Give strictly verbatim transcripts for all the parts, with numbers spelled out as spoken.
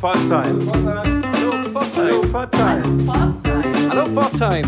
Pforzheim. Hallo Pforzheim. Hallo Pforzheim.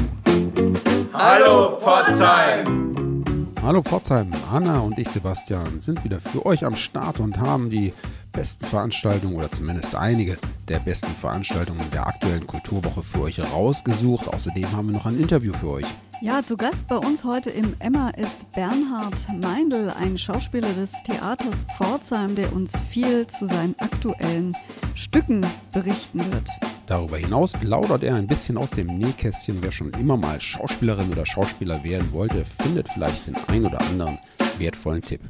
Hallo Pforzheim. Hallo Pforzheim. Anna und ich, Sebastian, sind wieder für euch am Start und haben die besten Veranstaltungen oder zumindest einige der besten Veranstaltungen der aktuellen Kulturwoche für euch rausgesucht. Außerdem haben wir noch ein Interview für euch. Ja, zu Gast bei uns heute im Emma ist Bernhard Meindl, ein Schauspieler des Theaters Pforzheim, der uns viel zu seinen aktuellen Stücken berichten wird. Darüber hinaus plaudert er ein bisschen aus dem Nähkästchen. Wer schon immer mal Schauspielerin oder Schauspieler werden wollte, findet vielleicht den ein oder anderen wertvollen Tipp.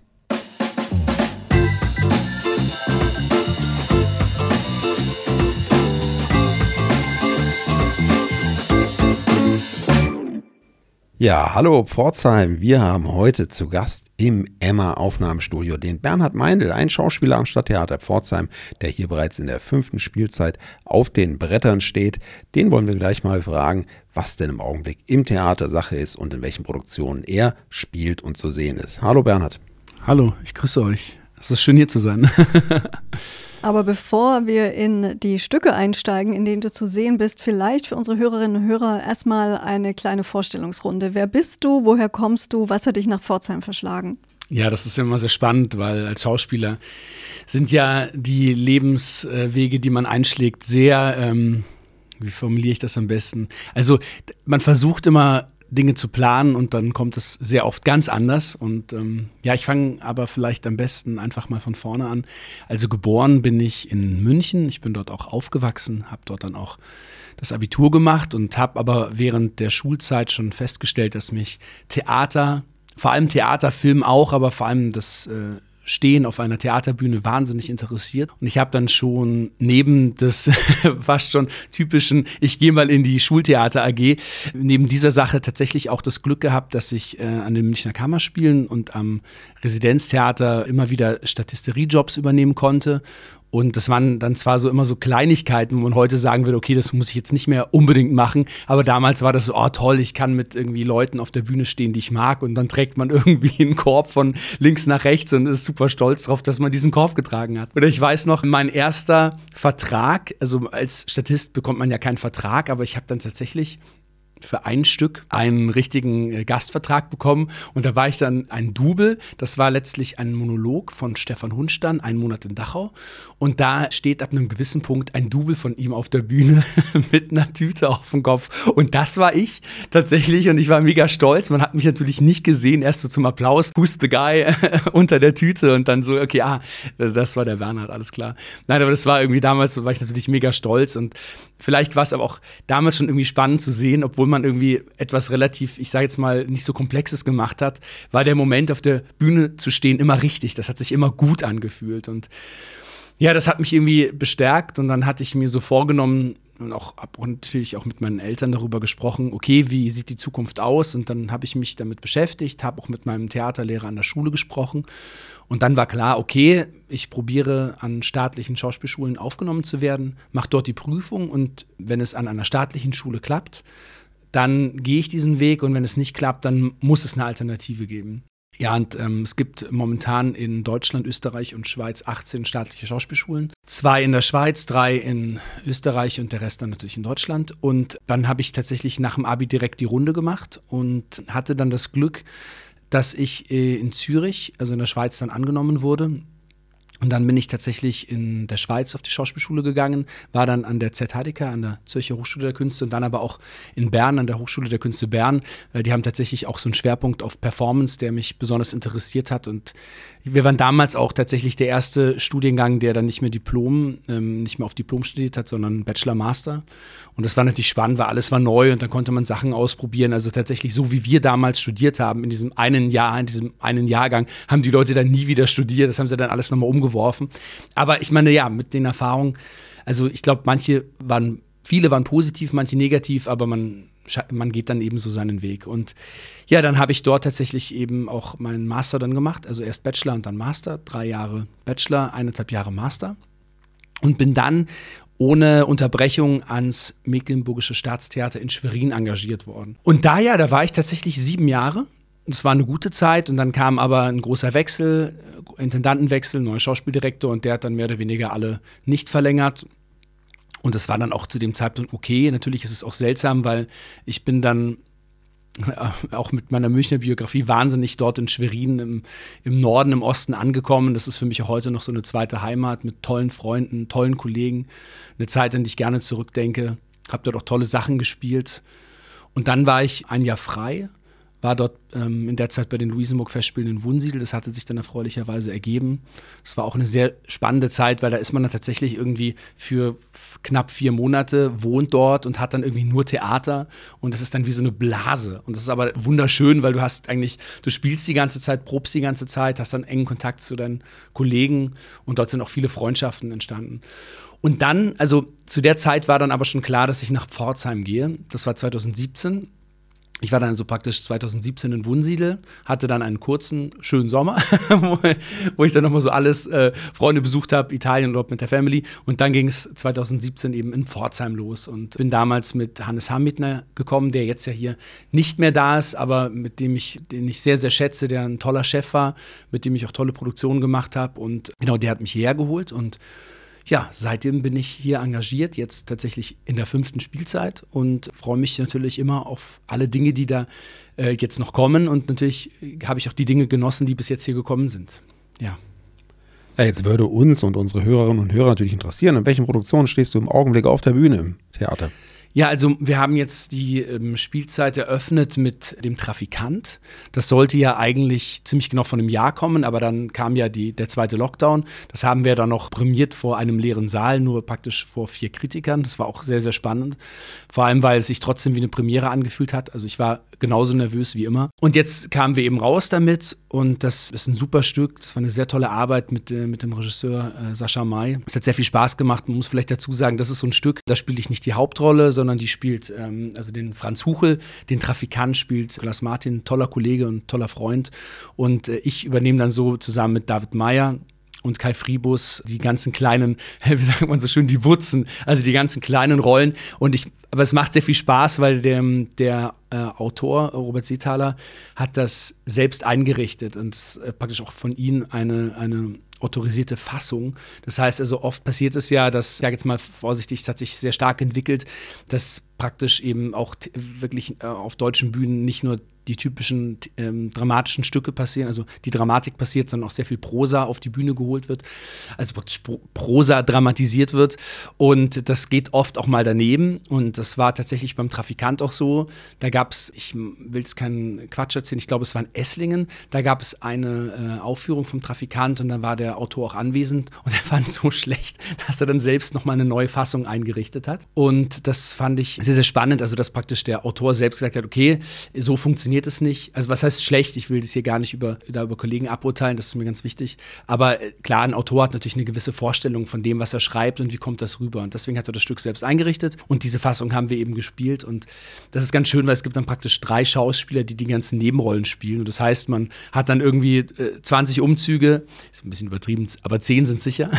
Ja, hallo Pforzheim, wir haben heute zu Gast im Emma-Aufnahmestudio den Bernhard Meindl, ein Schauspieler am Stadttheater Pforzheim, der hier bereits in der fünften Spielzeit auf den Brettern steht. Den wollen wir gleich mal fragen, was denn im Augenblick im Theater Sache ist und in welchen Produktionen er spielt und zu sehen ist. Hallo Bernhard. Hallo, ich grüße euch. Es ist schön, hier zu sein. Aber bevor wir in die Stücke einsteigen, in denen du zu sehen bist, vielleicht für unsere Hörerinnen und Hörer erstmal eine kleine Vorstellungsrunde. Wer bist du? Woher kommst du? Was hat dich nach Pforzheim verschlagen? Ja, das ist immer sehr spannend, weil als Schauspieler sind ja die Lebenswege, die man einschlägt, sehr, ähm, wie formuliere ich das am besten? Also man versucht immer, Dinge zu planen und dann kommt es sehr oft ganz anders. Und ähm, ja, ich fange aber vielleicht am besten einfach mal von vorne an. Also geboren bin ich in München, ich bin dort auch aufgewachsen, habe dort dann auch das Abitur gemacht und habe aber während der Schulzeit schon festgestellt, dass mich Theater, vor allem Theater, Film auch, aber vor allem das äh, Stehen auf einer Theaterbühne wahnsinnig interessiert. Und ich habe dann schon neben des fast schon typischen, ich gehe mal in die Schultheater A G, neben dieser Sache tatsächlich auch das Glück gehabt, dass ich äh, an den Münchner Kammerspielen und am Residenztheater immer wieder Statisteriejobs übernehmen konnte. Und das waren dann zwar so immer so Kleinigkeiten, wo man heute sagen würde, okay, das muss ich jetzt nicht mehr unbedingt machen, aber damals war das so, oh toll, ich kann mit irgendwie Leuten auf der Bühne stehen, die ich mag, und dann trägt man irgendwie einen Korb von links nach rechts und ist super stolz drauf, dass man diesen Korb getragen hat. Oder ich weiß noch, mein erster Vertrag, also als Statist bekommt man ja keinen Vertrag, aber ich habe dann tatsächlich für ein Stück einen richtigen Gastvertrag bekommen. Und da war ich dann ein Double. Das war letztlich ein Monolog von Stefan Hundstern, einen Monat in Dachau. Und da steht ab einem gewissen Punkt ein Double von ihm auf der Bühne mit einer Tüte auf dem Kopf. Und das war ich tatsächlich. Und ich war mega stolz. Man hat mich natürlich nicht gesehen. Erst so zum Applaus. Who's the guy unter der Tüte? Und dann so, okay, ah, das war der Bernhard, alles klar. Nein, aber das war irgendwie damals, war ich natürlich mega stolz. Und vielleicht war es aber auch damals schon irgendwie spannend zu sehen, obwohl man man irgendwie etwas relativ, ich sage jetzt mal, nicht so Komplexes gemacht hat, war der Moment auf der Bühne zu stehen immer richtig. Das hat sich immer gut angefühlt und ja, das hat mich irgendwie bestärkt. Und dann hatte ich mir so vorgenommen und auch hab natürlich auch mit meinen Eltern darüber gesprochen, okay, wie sieht die Zukunft aus? Und dann habe ich mich damit beschäftigt, habe auch mit meinem Theaterlehrer an der Schule gesprochen. Und dann war klar, okay, ich probiere an staatlichen Schauspielschulen aufgenommen zu werden, mache dort die Prüfung und wenn es an einer staatlichen Schule klappt, dann gehe ich diesen Weg, und wenn es nicht klappt, dann muss es eine Alternative geben. Ja, und ähm, es gibt momentan in Deutschland, Österreich und Schweiz achtzehn staatliche Schauspielschulen. Zwei in der Schweiz, drei in Österreich und der Rest dann natürlich in Deutschland. Und dann habe ich tatsächlich nach dem Abi direkt die Runde gemacht und hatte dann das Glück, dass ich äh, in Zürich, also in der Schweiz, dann angenommen wurde. Und dann bin ich tatsächlich in der Schweiz auf die Schauspielschule gegangen, war dann an der Z H D K, an der Zürcher Hochschule der Künste, und dann aber auch in Bern, an der Hochschule der Künste Bern. Die haben tatsächlich auch so einen Schwerpunkt auf Performance, der mich besonders interessiert hat. Und wir waren damals auch tatsächlich der erste Studiengang, der dann nicht mehr Diplom, ähm, nicht mehr auf Diplom studiert hat, sondern Bachelor, Master. Und das war natürlich spannend, weil alles war neu und dann konnte man Sachen ausprobieren. Also tatsächlich so, wie wir damals studiert haben, in diesem einen Jahr, in diesem einen Jahrgang, haben die Leute dann nie wieder studiert. Das haben sie dann alles nochmal umgeworfen. Geworfen. Aber ich meine, ja, mit den Erfahrungen, also ich glaube, manche waren, viele waren positiv, manche negativ, aber man, man geht dann eben so seinen Weg. Und ja, dann habe ich dort tatsächlich eben auch meinen Master dann gemacht, also erst Bachelor und dann Master, drei Jahre Bachelor, eineinhalb Jahre Master, und bin dann ohne Unterbrechung ans Mecklenburgische Staatstheater in Schwerin engagiert worden. Und da ja, da war ich tatsächlich sieben Jahre. Das war eine gute Zeit, und dann kam aber ein großer Wechsel, Intendantenwechsel, neuer Schauspieldirektor, und der hat dann mehr oder weniger alle nicht verlängert. Und das war dann auch zu dem Zeitpunkt okay. Natürlich ist es auch seltsam, weil ich bin dann auch mit meiner Münchner Biografie wahnsinnig dort in Schwerin, im, im Norden, im Osten angekommen. Das ist für mich heute noch so eine zweite Heimat mit tollen Freunden, tollen Kollegen. Eine Zeit, an die ich gerne zurückdenke. Habe dort auch tolle Sachen gespielt. Und dann war ich ein Jahr frei, war dort ähm, in der Zeit bei den Luisenburg-Festspielen in Wunsiedel. Das hatte sich dann erfreulicherweise ergeben. Das war auch eine sehr spannende Zeit, weil da ist man dann tatsächlich irgendwie für knapp vier Monate, wohnt dort und hat dann irgendwie nur Theater. Und das ist dann wie so eine Blase. Und das ist aber wunderschön, weil du hast eigentlich, du spielst die ganze Zeit, probst die ganze Zeit, hast dann engen Kontakt zu deinen Kollegen. Und dort sind auch viele Freundschaften entstanden. Und dann, also zu der Zeit war dann aber schon klar, dass ich nach Pforzheim gehe. Das war zwanzig siebzehn. Ich war dann so praktisch zwanzig siebzehn in Wunsiedel, hatte dann einen kurzen, schönen Sommer, wo, wo ich dann nochmal so alles äh, Freunde besucht habe, Italienurlaub mit der Family. Und dann ging es zwanzig siebzehn eben in Pforzheim los und bin damals mit Hannes Hammittner gekommen, der jetzt ja hier nicht mehr da ist, aber mit dem ich, den ich sehr, sehr schätze, der ein toller Chef war, mit dem ich auch tolle Produktionen gemacht habe. Und genau, der hat mich hierher geholt und ja, seitdem bin ich hier engagiert, jetzt tatsächlich in der fünften Spielzeit und freue mich natürlich immer auf alle Dinge, die da äh, jetzt noch kommen. Und natürlich habe ich auch die Dinge genossen, die bis jetzt hier gekommen sind. Ja. Ja, jetzt würde uns und unsere Hörerinnen und Hörer natürlich interessieren, in welchen Produktionen stehst du im Augenblick auf der Bühne im Theater? Ja, also wir haben jetzt die ähm, Spielzeit eröffnet mit dem Trafikant. Das sollte ja eigentlich ziemlich genau von einem Jahr kommen, aber dann kam ja die, der zweite Lockdown. Das haben wir dann noch prämiert vor einem leeren Saal, nur praktisch vor vier Kritikern. Das war auch sehr, sehr spannend. Vor allem, weil es sich trotzdem wie eine Premiere angefühlt hat. Also ich war genauso nervös wie immer. Und jetzt kamen wir eben raus damit und das ist ein super Stück. Das war eine sehr tolle Arbeit mit, äh, mit dem Regisseur äh, Sascha May. Es hat sehr viel Spaß gemacht. Man muss vielleicht dazu sagen, das ist so ein Stück, da spiele ich nicht die Hauptrolle, sondern sondern die spielt, ähm, also den Franz Huchel, den Trafikant spielt Klaus Martin, toller Kollege und toller Freund. Und äh, ich übernehme dann so zusammen mit David Meyer und Kai Fribus die ganzen kleinen, wie sagt man so schön, die Wurzen, also die ganzen kleinen Rollen. Und ich, aber es macht sehr viel Spaß, weil der, der äh, Autor, Robert Seethaler, hat das selbst eingerichtet und ist äh, praktisch auch von ihm eine, eine autorisierte Fassung. Das heißt also, oft passiert es ja, dass, ich sage jetzt mal vorsichtig, es hat sich sehr stark entwickelt, dass praktisch eben auch t- wirklich äh, auf deutschen Bühnen nicht nur die typischen ähm, dramatischen Stücke passieren, also die Dramatik passiert, sondern auch sehr viel Prosa auf die Bühne geholt wird, also praktisch Pro- Prosa dramatisiert wird und das geht oft auch mal daneben und das war tatsächlich beim Trafikant auch so, da gab es, ich will es keinen Quatsch erzählen, ich glaube es war in Esslingen, da gab es eine äh, Aufführung vom Trafikant und dann war der Autor auch anwesend und er fand es so schlecht, dass er dann selbst nochmal eine neue Fassung eingerichtet hat und das fand ich sehr, sehr spannend, also dass praktisch der Autor selbst gesagt hat, okay, so funktioniert es nicht. Also was heißt schlecht? Ich will das hier gar nicht über, da über Kollegen aburteilen, das ist mir ganz wichtig. Aber klar, ein Autor hat natürlich eine gewisse Vorstellung von dem, was er schreibt und wie kommt das rüber. Und deswegen hat er das Stück selbst eingerichtet und diese Fassung haben wir eben gespielt. Und das ist ganz schön, weil es gibt dann praktisch drei Schauspieler, die die ganzen Nebenrollen spielen. Und das heißt, man hat dann irgendwie äh, zwanzig Umzüge, ist ein bisschen übertrieben, aber zehn sind sicher.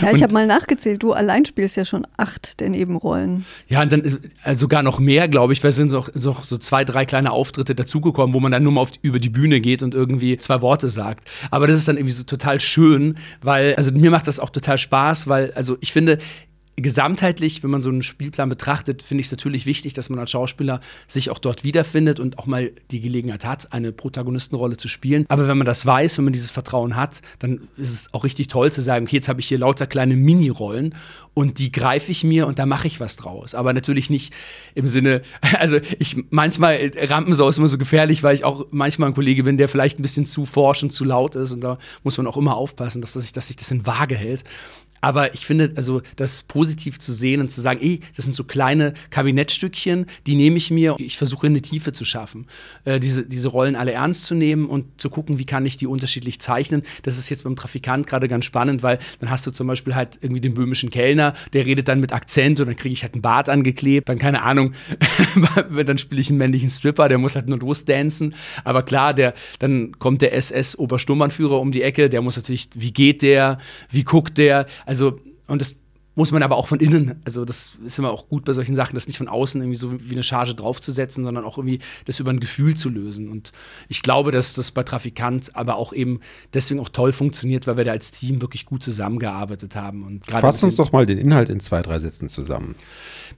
Ja, ich habe mal nachgezählt, du allein spielst ja schon acht der Nebenrollen. Ja, und dann also sogar noch mehr, glaube ich, weil es sind so, so, so zwei, drei kleine Aufgaben Auftritte dazugekommen, wo man dann nur mal auf, über die Bühne geht und irgendwie zwei Worte sagt. Aber das ist dann irgendwie so total schön, weil, also mir macht das auch total Spaß, weil, also ich finde, gesamtheitlich, wenn man so einen Spielplan betrachtet, finde ich es natürlich wichtig, dass man als Schauspieler sich auch dort wiederfindet und auch mal die Gelegenheit hat, eine Protagonistenrolle zu spielen. Aber wenn man das weiß, wenn man dieses Vertrauen hat, dann ist es auch richtig toll zu sagen, okay, jetzt habe ich hier lauter kleine Minirollen und die greife ich mir und da mache ich was draus. Aber natürlich nicht im Sinne, also ich manchmal, Rampensau ist immer so gefährlich, weil ich auch manchmal ein Kollege bin, der vielleicht ein bisschen zu forsch und zu laut ist und da muss man auch immer aufpassen, dass sich dass das in Waage hält. Aber ich finde, also das positiv zu sehen und zu sagen, ey, das sind so kleine Kabinettstückchen, die nehme ich mir. Ich versuche, eine Tiefe zu schaffen, äh, diese, diese Rollen alle ernst zu nehmen und zu gucken, wie kann ich die unterschiedlich zeichnen. Das ist jetzt beim Trafikant gerade ganz spannend, weil dann hast du zum Beispiel halt irgendwie den böhmischen Kellner, der redet dann mit Akzent und dann kriege ich halt einen Bart angeklebt. Dann, keine Ahnung, dann spiele ich einen männlichen Stripper, der muss halt nur losdancen. Aber klar, der, dann kommt der S S-Obersturmbannführer um die Ecke, der muss natürlich, wie geht der, wie guckt der, also, und das muss man aber auch von innen, also das ist immer auch gut bei solchen Sachen, das nicht von außen irgendwie so wie eine Charge draufzusetzen, sondern auch irgendwie das über ein Gefühl zu lösen. Und ich glaube, dass das bei Trafikant aber auch eben deswegen auch toll funktioniert, weil wir da als Team wirklich gut zusammengearbeitet haben. Und fass uns doch mal den Inhalt in zwei, drei Sätzen zusammen.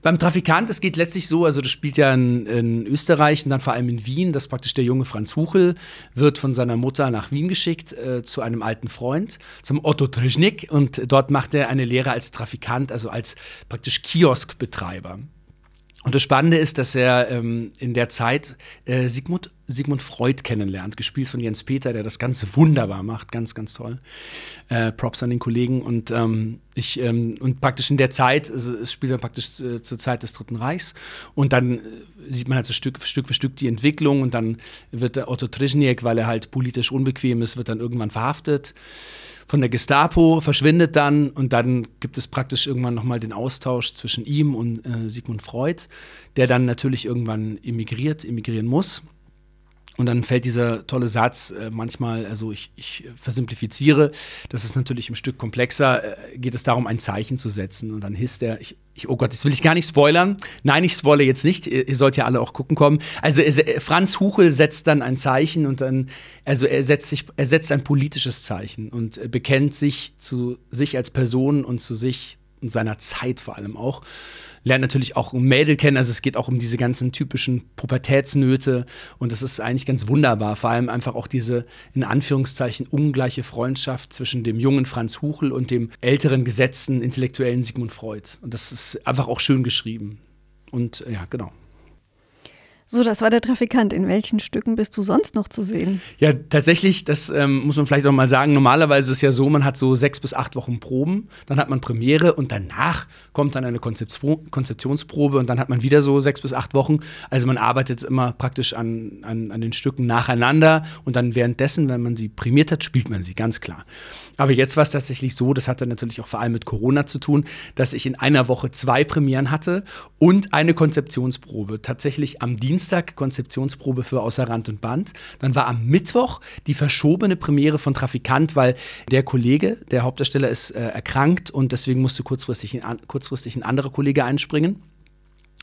Beim Trafikant, es geht letztlich so, also das spielt ja in, in Österreich und dann vor allem in Wien, dass praktisch der junge Franz Huchel wird von seiner Mutter nach Wien geschickt, äh, zu einem alten Freund, zum Otto Trischnick, und dort macht er eine Lehre als Trafikant, also als praktisch Kioskbetreiber. Und das Spannende ist, dass er ähm, in der Zeit äh, Sigmund, Sigmund Freud kennenlernt, gespielt von Jens Peter, der das Ganze wunderbar macht, ganz, ganz toll. Äh, Props an den Kollegen. Und, ähm, ich, ähm, und praktisch in der Zeit, also es spielt dann praktisch äh, zur Zeit des Dritten Reichs, und dann äh, sieht man halt so Stück für, Stück für Stück die Entwicklung, und dann wird der Otto Trischniek, weil er halt politisch unbequem ist, wird dann irgendwann verhaftet von der Gestapo, verschwindet dann, und dann gibt es praktisch irgendwann nochmal den Austausch zwischen ihm und äh, Sigmund Freud, der dann natürlich irgendwann emigriert, emigrieren muss. Und dann fällt dieser tolle Satz äh, manchmal, also ich, ich versimplifiziere, das ist natürlich im Stück komplexer, äh, geht es darum, ein Zeichen zu setzen. Und dann hisst er, ich, ich, oh Gott, das will ich gar nicht spoilern. Nein, ich spoilere jetzt nicht, ihr, ihr sollt ja alle auch gucken kommen. Also er, Franz Huchel setzt dann ein Zeichen, und dann, also er setzt sich, er setzt ein politisches Zeichen und bekennt sich zu sich als Person und zu sich und seiner Zeit vor allem auch. Lernt natürlich auch um Mädel kennen, also es geht auch um diese ganzen typischen Pubertätsnöte, und das ist eigentlich ganz wunderbar, vor allem einfach auch diese, in Anführungszeichen, ungleiche Freundschaft zwischen dem jungen Franz Huchel und dem älteren, gesetzten, intellektuellen Sigmund Freud, und das ist einfach auch schön geschrieben, und ja, genau. So, das war der Trafikant. In welchen Stücken bist du sonst noch zu sehen? Ja, tatsächlich, das ähm, muss man vielleicht auch mal sagen, normalerweise ist es ja so, man hat so sechs bis acht Wochen Proben, dann hat man Premiere, und danach kommt dann eine Konzeptspro- Konzeptionsprobe, und dann hat man wieder so sechs bis acht Wochen. Also man arbeitet immer praktisch an, an, an den Stücken nacheinander, und dann währenddessen, wenn man sie prämiert hat, spielt man sie, ganz klar. Aber jetzt war es tatsächlich so, das hatte natürlich auch vor allem mit Corona zu tun, dass ich in einer Woche zwei Premieren hatte und eine Konzeptionsprobe, tatsächlich am Dienstag. Dienstag Konzeptionsprobe für Außer Rand und Band. Dann war am Mittwoch die verschobene Premiere von Trafikant, weil der Kollege, der Hauptdarsteller, ist äh, erkrankt, und deswegen musste kurzfristig ein, kurzfristig ein anderer Kollege einspringen.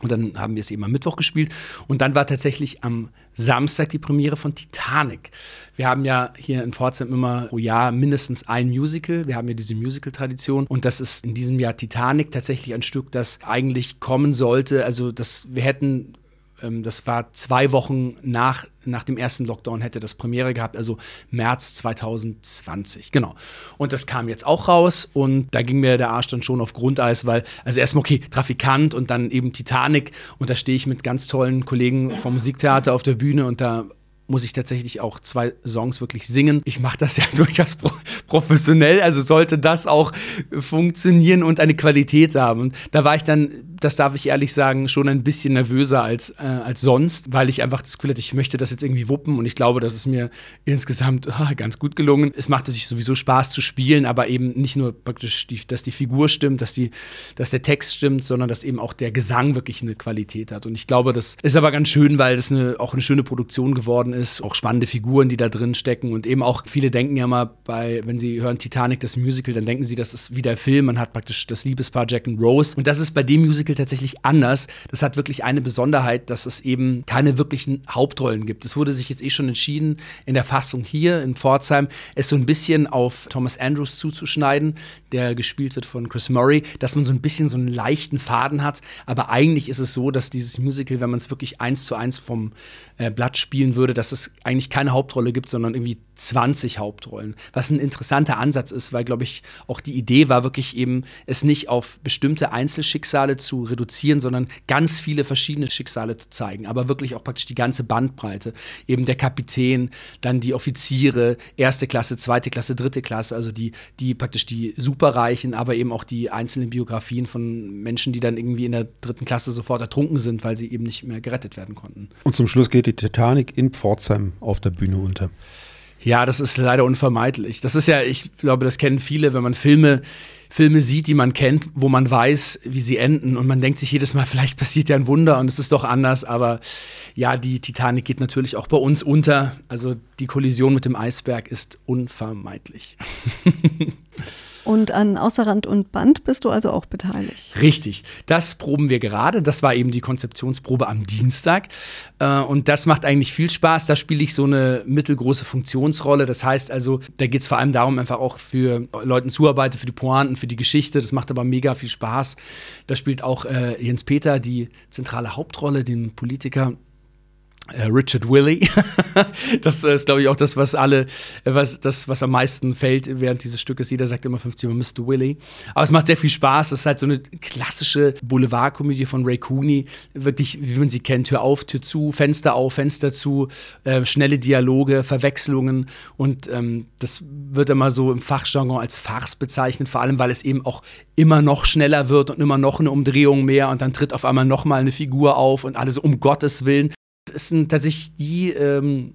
Und dann haben wir es eben am Mittwoch gespielt. Und dann war tatsächlich am Samstag die Premiere von Titanic. Wir haben ja hier in Pforzheim immer pro Jahr mindestens ein Musical. Wir haben ja diese Musical-Tradition. Und das ist in diesem Jahr Titanic, tatsächlich ein Stück, das eigentlich kommen sollte. Also das, wir hätten... Das war zwei Wochen nach, nach dem ersten Lockdown, hätte das Premiere gehabt, also März zwanzig zwanzig, genau. Und das kam jetzt auch raus, und da ging mir der Arsch dann schon auf Grundeis, weil, also erstmal, okay, Trafikant und dann eben Titanic, und da stehe ich mit ganz tollen Kollegen vom Musiktheater auf der Bühne, und da muss ich tatsächlich auch zwei Songs wirklich singen. Ich mache das ja durchaus pro- professionell, also sollte das auch funktionieren und eine Qualität haben. Und da war ich dann, das darf ich ehrlich sagen, schon ein bisschen nervöser als, äh, als sonst, weil ich einfach das Gefühl hatte, ich möchte das jetzt irgendwie wuppen, und ich glaube, das ist mir insgesamt ah, ganz gut gelungen. Es macht natürlich sowieso Spaß zu spielen, aber eben nicht nur praktisch, die, dass die Figur stimmt, dass, die, dass der Text stimmt, sondern dass eben auch der Gesang wirklich eine Qualität hat. Und ich glaube, das ist aber ganz schön, weil das eine, auch eine schöne Produktion geworden ist, auch spannende Figuren, die da drin stecken, und eben auch, viele denken ja mal, bei, wenn sie hören Titanic, das Musical, dann denken sie, das ist wie der Film, man hat praktisch das Liebespaar Jack und Rose, und das ist bei dem Musical tatsächlich anders. Das hat wirklich eine Besonderheit, dass es eben keine wirklichen Hauptrollen gibt. Es wurde sich jetzt eh schon entschieden, in der Fassung hier in Pforzheim es so ein bisschen auf Thomas Andrews zuzuschneiden, der gespielt wird von Chris Murray, dass man so ein bisschen so einen leichten Faden hat, aber eigentlich ist es so, dass dieses Musical, wenn man es wirklich eins zu eins vom äh, Blatt spielen würde, dass es eigentlich keine Hauptrolle gibt, sondern irgendwie zwanzig Hauptrollen, was ein interessanter Ansatz ist, weil, glaube ich, auch die Idee war wirklich eben, es nicht auf bestimmte Einzelschicksale zu reduzieren, sondern ganz viele verschiedene Schicksale zu zeigen, aber wirklich auch praktisch die ganze Bandbreite, eben der Kapitän, dann die Offiziere, erste Klasse, zweite Klasse, dritte Klasse, also die, die praktisch die Superreichen, aber eben auch die einzelnen Biografien von Menschen, die dann irgendwie in der dritten Klasse sofort ertrunken sind, weil sie eben nicht mehr gerettet werden konnten. Und zum Schluss geht die Titanic in Pforzheim auf der Bühne unter. Ja, das ist leider unvermeidlich. Das ist ja, ich glaube, das kennen viele, wenn man Filme, Filme sieht, die man kennt, wo man weiß, wie sie enden. Und man denkt sich jedes Mal, vielleicht passiert ja ein Wunder und es ist doch anders. Aber ja, die Titanic geht natürlich auch bei uns unter. Also die Kollision mit dem Eisberg ist unvermeidlich. Und an Außer Rand und Band bist du also auch beteiligt. Richtig, das proben wir gerade. Das war eben die Konzeptionsprobe am Dienstag. Und das macht eigentlich viel Spaß. Da spiele ich so eine mittelgroße Funktionsrolle. Das heißt also, da geht es vor allem darum, einfach auch für Leuten zuarbeiten, für die Pointen, für die Geschichte. Das macht aber mega viel Spaß. Da spielt auch äh, Jens Peter die zentrale Hauptrolle, den Politiker Richard Willy. Das ist, glaube ich, auch das, was alle, was, das, was am meisten fällt während dieses Stückes. Jeder sagt immer fünfzig Mal Mister Willy. Aber es macht sehr viel Spaß. Es ist halt so eine klassische Boulevardkomödie von Ray Cooney. Wirklich, wie man sie kennt. Tür auf, Tür zu, Fenster auf, Fenster zu, äh, schnelle Dialoge, Verwechslungen. Und ähm, das wird immer so im Fachjargon als Farce bezeichnet. Vor allem, weil es eben auch immer noch schneller wird und immer noch eine Umdrehung mehr. Und dann tritt auf einmal nochmal eine Figur auf und alle so um Gottes Willen. Es sind tatsächlich die ähm,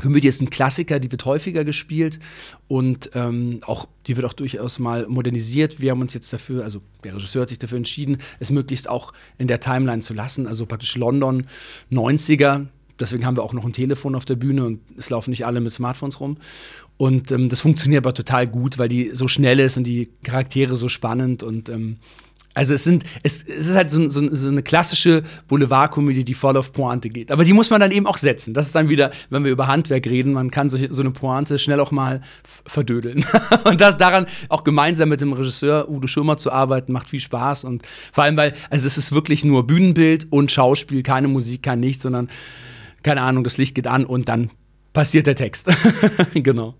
Komödie ist ein Klassiker, die wird häufiger gespielt und ähm, auch, die wird auch durchaus mal modernisiert. Wir haben uns jetzt dafür, also der Regisseur hat sich dafür entschieden, es möglichst auch in der Timeline zu lassen, also praktisch London neunziger. Deswegen haben wir auch noch ein Telefon auf der Bühne und es laufen nicht alle mit Smartphones rum. Und ähm, das funktioniert aber total gut, weil die so schnell ist und die Charaktere so spannend und ähm, Also es, sind, es, es ist halt so, so, so eine klassische Boulevardkomödie, die voll auf Pointe geht. Aber die muss man dann eben auch setzen. Das ist dann wieder, wenn wir über Handwerk reden, man kann so, so eine Pointe schnell auch mal f- verdödeln. Und das daran auch gemeinsam mit dem Regisseur Udo Schirmer zu arbeiten, macht viel Spaß. Und vor allem, weil also es ist wirklich nur Bühnenbild und Schauspiel, keine Musik, kein Nichts, sondern, keine Ahnung, das Licht geht an und dann passiert der Text. Genau.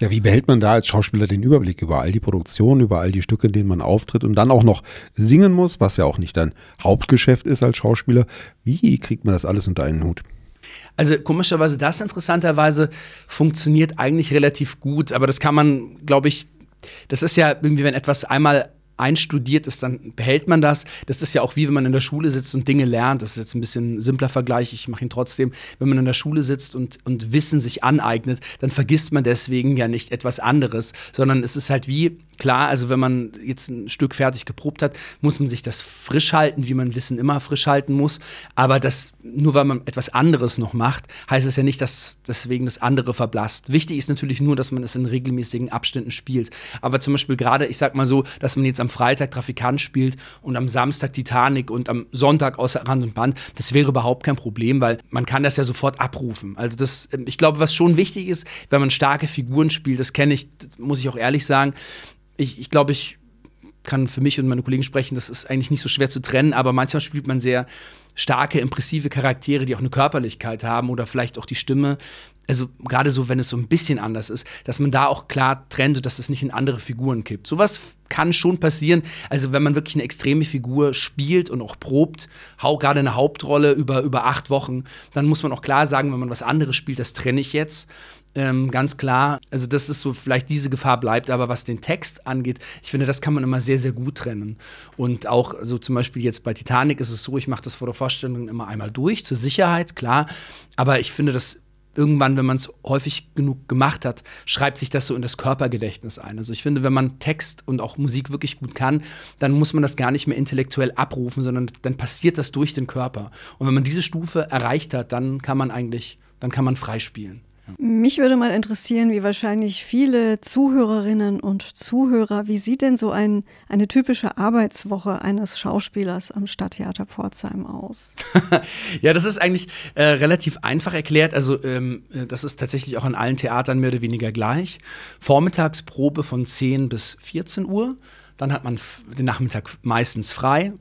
Ja, wie behält man da als Schauspieler den Überblick über all die Produktionen, über all die Stücke, in denen man auftritt und dann auch noch singen muss, was ja auch nicht dein Hauptgeschäft ist als Schauspieler? Wie kriegt man das alles unter einen Hut? Also komischerweise, das interessanterweise funktioniert eigentlich relativ gut, aber das kann man, glaube ich, das ist ja irgendwie, wenn etwas einmal einstudiert ist, dann behält man das. Das ist ja auch wie, wenn man in der Schule sitzt und Dinge lernt. Das ist jetzt ein bisschen ein simpler Vergleich, ich mache ihn trotzdem. Wenn man in der Schule sitzt und, und Wissen sich aneignet, dann vergisst man deswegen ja nicht etwas anderes, sondern es ist halt wie, klar, also wenn man jetzt ein Stück fertig geprobt hat, muss man sich das frisch halten, wie man Wissen immer frisch halten muss. Aber das, nur weil man etwas anderes noch macht, heißt es ja nicht, dass deswegen das andere verblasst. Wichtig ist natürlich nur, dass man es in regelmäßigen Abständen spielt. Aber zum Beispiel gerade, ich sag mal so, dass man jetzt am Freitag Trafikant spielt und am Samstag Titanic und am Sonntag Außer Rand und Band, das wäre überhaupt kein Problem, weil man kann das ja sofort abrufen. Also das, ich glaube, was schon wichtig ist, wenn man starke Figuren spielt, das kenne ich, das muss ich auch ehrlich sagen, Ich, ich glaube, ich kann für mich und meine Kollegen sprechen, das ist eigentlich nicht so schwer zu trennen, aber manchmal spielt man sehr starke, impressive Charaktere, die auch eine Körperlichkeit haben oder vielleicht auch die Stimme. Also gerade so, wenn es so ein bisschen anders ist, dass man da auch klar trennt und dass es nicht in andere Figuren kippt. Sowas kann schon passieren. Also wenn man wirklich eine extreme Figur spielt und auch probt, hau gerade eine Hauptrolle über, über acht Wochen, dann muss man auch klar sagen, wenn man was anderes spielt, das trenne ich jetzt. Ähm, ganz klar, also das ist so, vielleicht diese Gefahr bleibt, aber was den Text angeht, ich finde, das kann man immer sehr, sehr gut trennen. Und auch so, also zum Beispiel jetzt bei Titanic ist es so, ich mache das vor der Vorstellung immer einmal durch, zur Sicherheit, klar, aber ich finde, das irgendwann, wenn man es häufig genug gemacht hat, schreibt sich das so in das Körpergedächtnis ein. Also ich finde, wenn man Text und auch Musik wirklich gut kann, dann muss man das gar nicht mehr intellektuell abrufen, sondern dann passiert das durch den Körper. Und wenn man diese Stufe erreicht hat, dann kann man eigentlich, dann kann man freispielen. Mich würde mal interessieren, wie wahrscheinlich viele Zuhörerinnen und Zuhörer, wie sieht denn so ein, eine typische Arbeitswoche eines Schauspielers am Stadttheater Pforzheim aus? Ja, das ist eigentlich äh, relativ einfach erklärt. Also ähm, das ist tatsächlich auch an allen Theatern mehr oder weniger gleich. Vormittagsprobe von zehn bis vierzehn Uhr. Dann hat man f- den Nachmittag meistens frei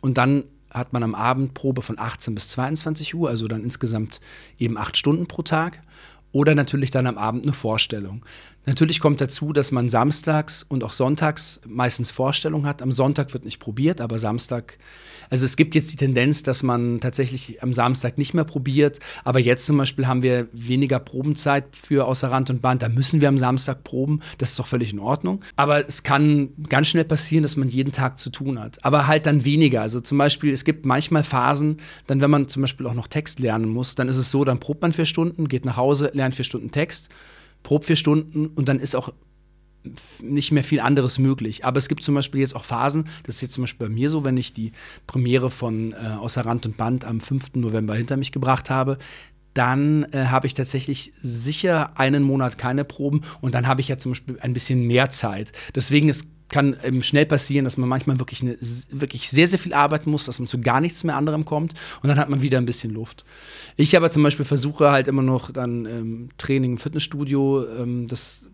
und dann hat man am Abend Probe von achtzehn bis zweiundzwanzig Uhr, also dann insgesamt eben acht Stunden pro Tag. Oder natürlich dann am Abend eine Vorstellung. Natürlich kommt dazu, dass man samstags und auch sonntags meistens Vorstellungen hat. Am Sonntag wird nicht probiert, aber Samstag, also es gibt jetzt die Tendenz, dass man tatsächlich am Samstag nicht mehr probiert. Aber jetzt zum Beispiel haben wir weniger Probenzeit für Außer Rand und Band. Da müssen wir am Samstag proben. Das ist doch völlig in Ordnung. Aber es kann ganz schnell passieren, dass man jeden Tag zu tun hat. Aber halt dann weniger. Also zum Beispiel, es gibt manchmal Phasen, dann wenn man zum Beispiel auch noch Text lernen muss, dann ist es so, dann probt man vier Stunden, geht nach Hause, lernt vier Stunden Text, probt vier Stunden und dann ist auch nicht mehr viel anderes möglich. Aber es gibt zum Beispiel jetzt auch Phasen, das ist jetzt zum Beispiel bei mir so, wenn ich die Premiere von äh, Außer Rand und Band am fünften November hinter mich gebracht habe, dann äh, habe ich tatsächlich sicher einen Monat keine Proben und dann habe ich ja zum Beispiel ein bisschen mehr Zeit. Deswegen ist kann eben schnell passieren, dass man manchmal wirklich, eine, wirklich sehr, sehr viel arbeiten muss, dass man zu gar nichts mehr anderem kommt und dann hat man wieder ein bisschen Luft. Ich aber zum Beispiel versuche halt immer noch dann ähm, Training im Fitnessstudio, ähm, das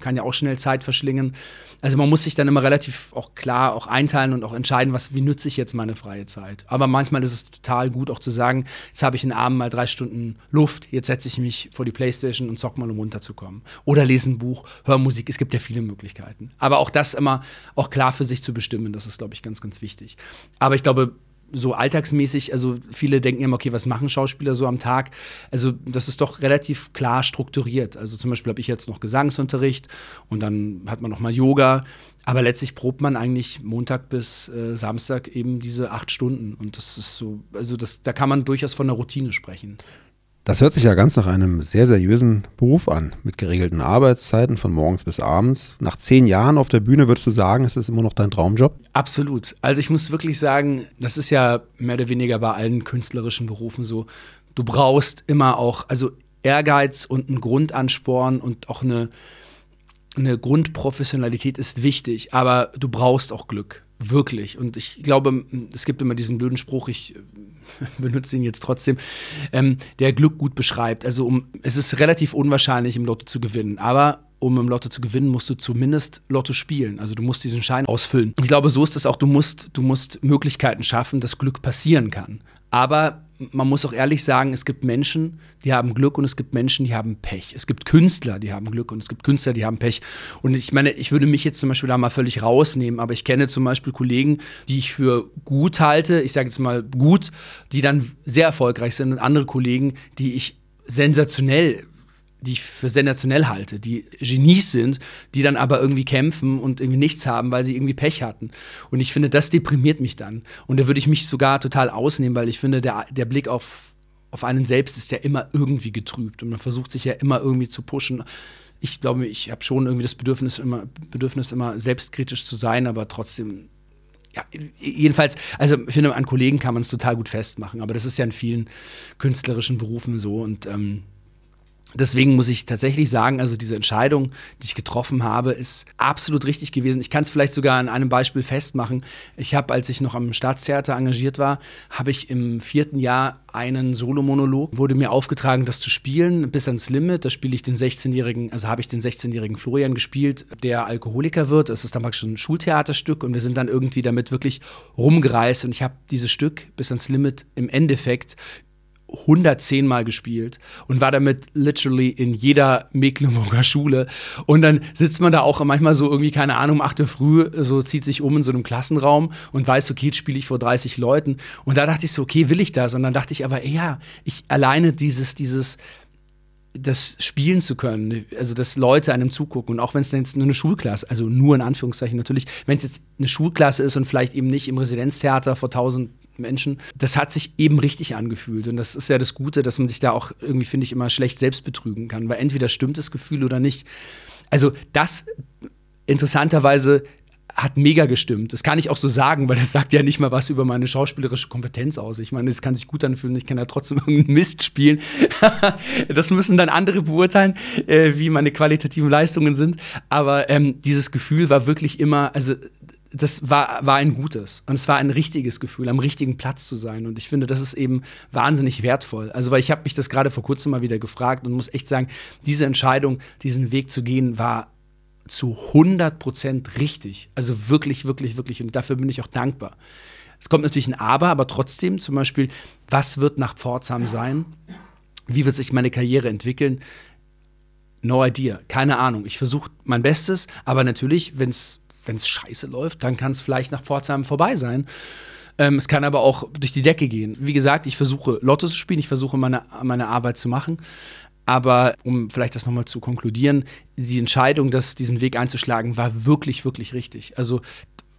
kann ja auch schnell Zeit verschlingen. Also man muss sich dann immer relativ auch klar auch einteilen und auch entscheiden, was, wie nütze ich jetzt meine freie Zeit. Aber manchmal ist es total gut auch zu sagen, jetzt habe ich in den Abend mal drei Stunden Luft, jetzt setze ich mich vor die Playstation und zocke mal, um runterzukommen. Oder lese ein Buch, höre Musik, es gibt ja viele Möglichkeiten. Aber auch das immer auch klar für sich zu bestimmen, das ist, glaube ich, ganz, ganz wichtig. Aber ich glaube, so alltagsmäßig, also viele denken immer, okay, was machen Schauspieler so am Tag? Also das ist doch relativ klar strukturiert. Also zum Beispiel habe ich jetzt noch Gesangsunterricht und dann hat man noch mal Yoga. Aber letztlich probt man eigentlich Montag bis äh, Samstag eben diese acht Stunden. Und das ist so, also das, da kann man durchaus von einer Routine sprechen. Das hört sich ja ganz nach einem sehr seriösen Beruf an, mit geregelten Arbeitszeiten von morgens bis abends. Nach zehn Jahren auf der Bühne würdest du sagen, ist das immer noch dein Traumjob? Absolut. Also ich muss wirklich sagen, das ist ja mehr oder weniger bei allen künstlerischen Berufen so. Du brauchst immer auch also Ehrgeiz und einen Grundansporn und auch eine, eine Grundprofessionalität ist wichtig, aber du brauchst auch Glück. Wirklich. Und ich glaube, es gibt immer diesen blöden Spruch, ich benutze ihn jetzt trotzdem, ähm, der Glück gut beschreibt. Also um, es ist relativ unwahrscheinlich, im Lotto zu gewinnen. Aber um im Lotto zu gewinnen, musst du zumindest Lotto spielen. Also du musst diesen Schein ausfüllen. Und ich glaube, so ist es auch. Du musst, du musst Möglichkeiten schaffen, dass Glück passieren kann. Aber man muss auch ehrlich sagen, es gibt Menschen, die haben Glück und es gibt Menschen, die haben Pech. Es gibt Künstler, die haben Glück und es gibt Künstler, die haben Pech. Und ich meine, ich würde mich jetzt zum Beispiel da mal völlig rausnehmen, aber ich kenne zum Beispiel Kollegen, die ich für gut halte, ich sage jetzt mal gut, die dann sehr erfolgreich sind und andere Kollegen, die ich sensationell, die ich für sensationell halte, die Genies sind, die dann aber irgendwie kämpfen und irgendwie nichts haben, weil sie irgendwie Pech hatten. Und ich finde, das deprimiert mich dann. Und da würde ich mich sogar total ausnehmen, weil ich finde, der, der Blick auf, auf einen selbst ist ja immer irgendwie getrübt. Und man versucht sich ja immer irgendwie zu pushen. Ich glaube, ich habe schon irgendwie das Bedürfnis immer, Bedürfnis, immer selbstkritisch zu sein, aber trotzdem, ja, jedenfalls, also ich finde, an Kollegen kann man es total gut festmachen. Aber das ist ja in vielen künstlerischen Berufen so. Und ähm, Deswegen muss ich tatsächlich sagen, also diese Entscheidung, die ich getroffen habe, ist absolut richtig gewesen. Ich kann es vielleicht sogar an einem Beispiel festmachen. Ich habe, als ich noch am Staatstheater engagiert war, habe ich im vierten Jahr einen Solomonolog, wurde mir aufgetragen, das zu spielen, bis ans Limit. Da spiele ich den sechzehnjährigen, also habe ich den sechzehnjährigen Florian gespielt, der Alkoholiker wird. Es ist dann praktisch ein Schultheaterstück und wir sind dann irgendwie damit wirklich rumgereist. Und ich habe dieses Stück bis ans Limit im Endeffekt hundertzehn Mal gespielt und war damit literally in jeder Mecklenburger Schule. Und dann sitzt man da auch manchmal so irgendwie, keine Ahnung, um acht Uhr früh, so zieht sich um in so einem Klassenraum und weiß, okay, jetzt spiele ich vor dreißig Leuten. Und da dachte ich so, okay, will ich das? Und dann dachte ich aber, ja, ich alleine dieses, dieses, das spielen zu können, also dass Leute einem zugucken und auch wenn es jetzt nur eine Schulklasse, also nur in Anführungszeichen natürlich, wenn es jetzt eine Schulklasse ist und vielleicht eben nicht im Residenztheater vor tausend Menschen, das hat sich eben richtig angefühlt und das ist ja das Gute, dass man sich da auch irgendwie, finde ich, immer schlecht selbst betrügen kann, weil entweder stimmt das Gefühl oder nicht. Also das, interessanterweise, hat mega gestimmt. Das kann ich auch so sagen, weil das sagt ja nicht mal was über meine schauspielerische Kompetenz aus. Ich meine, das kann sich gut anfühlen, ich kann da trotzdem irgendeinen Mist spielen. Das müssen dann andere beurteilen, äh, wie meine qualitativen Leistungen sind. Aber ähm, dieses Gefühl war wirklich immer, also das war, war ein gutes. Und es war ein richtiges Gefühl, am richtigen Platz zu sein. Und ich finde, das ist eben wahnsinnig wertvoll. Also, weil ich habe mich das gerade vor kurzem mal wieder gefragt und muss echt sagen, diese Entscheidung, diesen Weg zu gehen, war zu hundert Prozent richtig. Also wirklich, wirklich, wirklich. Und dafür bin ich auch dankbar. Es kommt natürlich ein Aber, aber trotzdem zum Beispiel, was wird nach Pforzheim sein? Wie wird sich meine Karriere entwickeln? No idea. Keine Ahnung. Ich versuche mein Bestes, aber natürlich, wenn es scheiße läuft, dann kann es vielleicht nach Pforzheim vorbei sein. Ähm, es kann aber auch durch die Decke gehen. Wie gesagt, ich versuche Lotto zu spielen, ich versuche meine, meine Arbeit zu machen. Aber um vielleicht das nochmal zu konkludieren, die Entscheidung, das, diesen Weg einzuschlagen, war wirklich, wirklich richtig. Also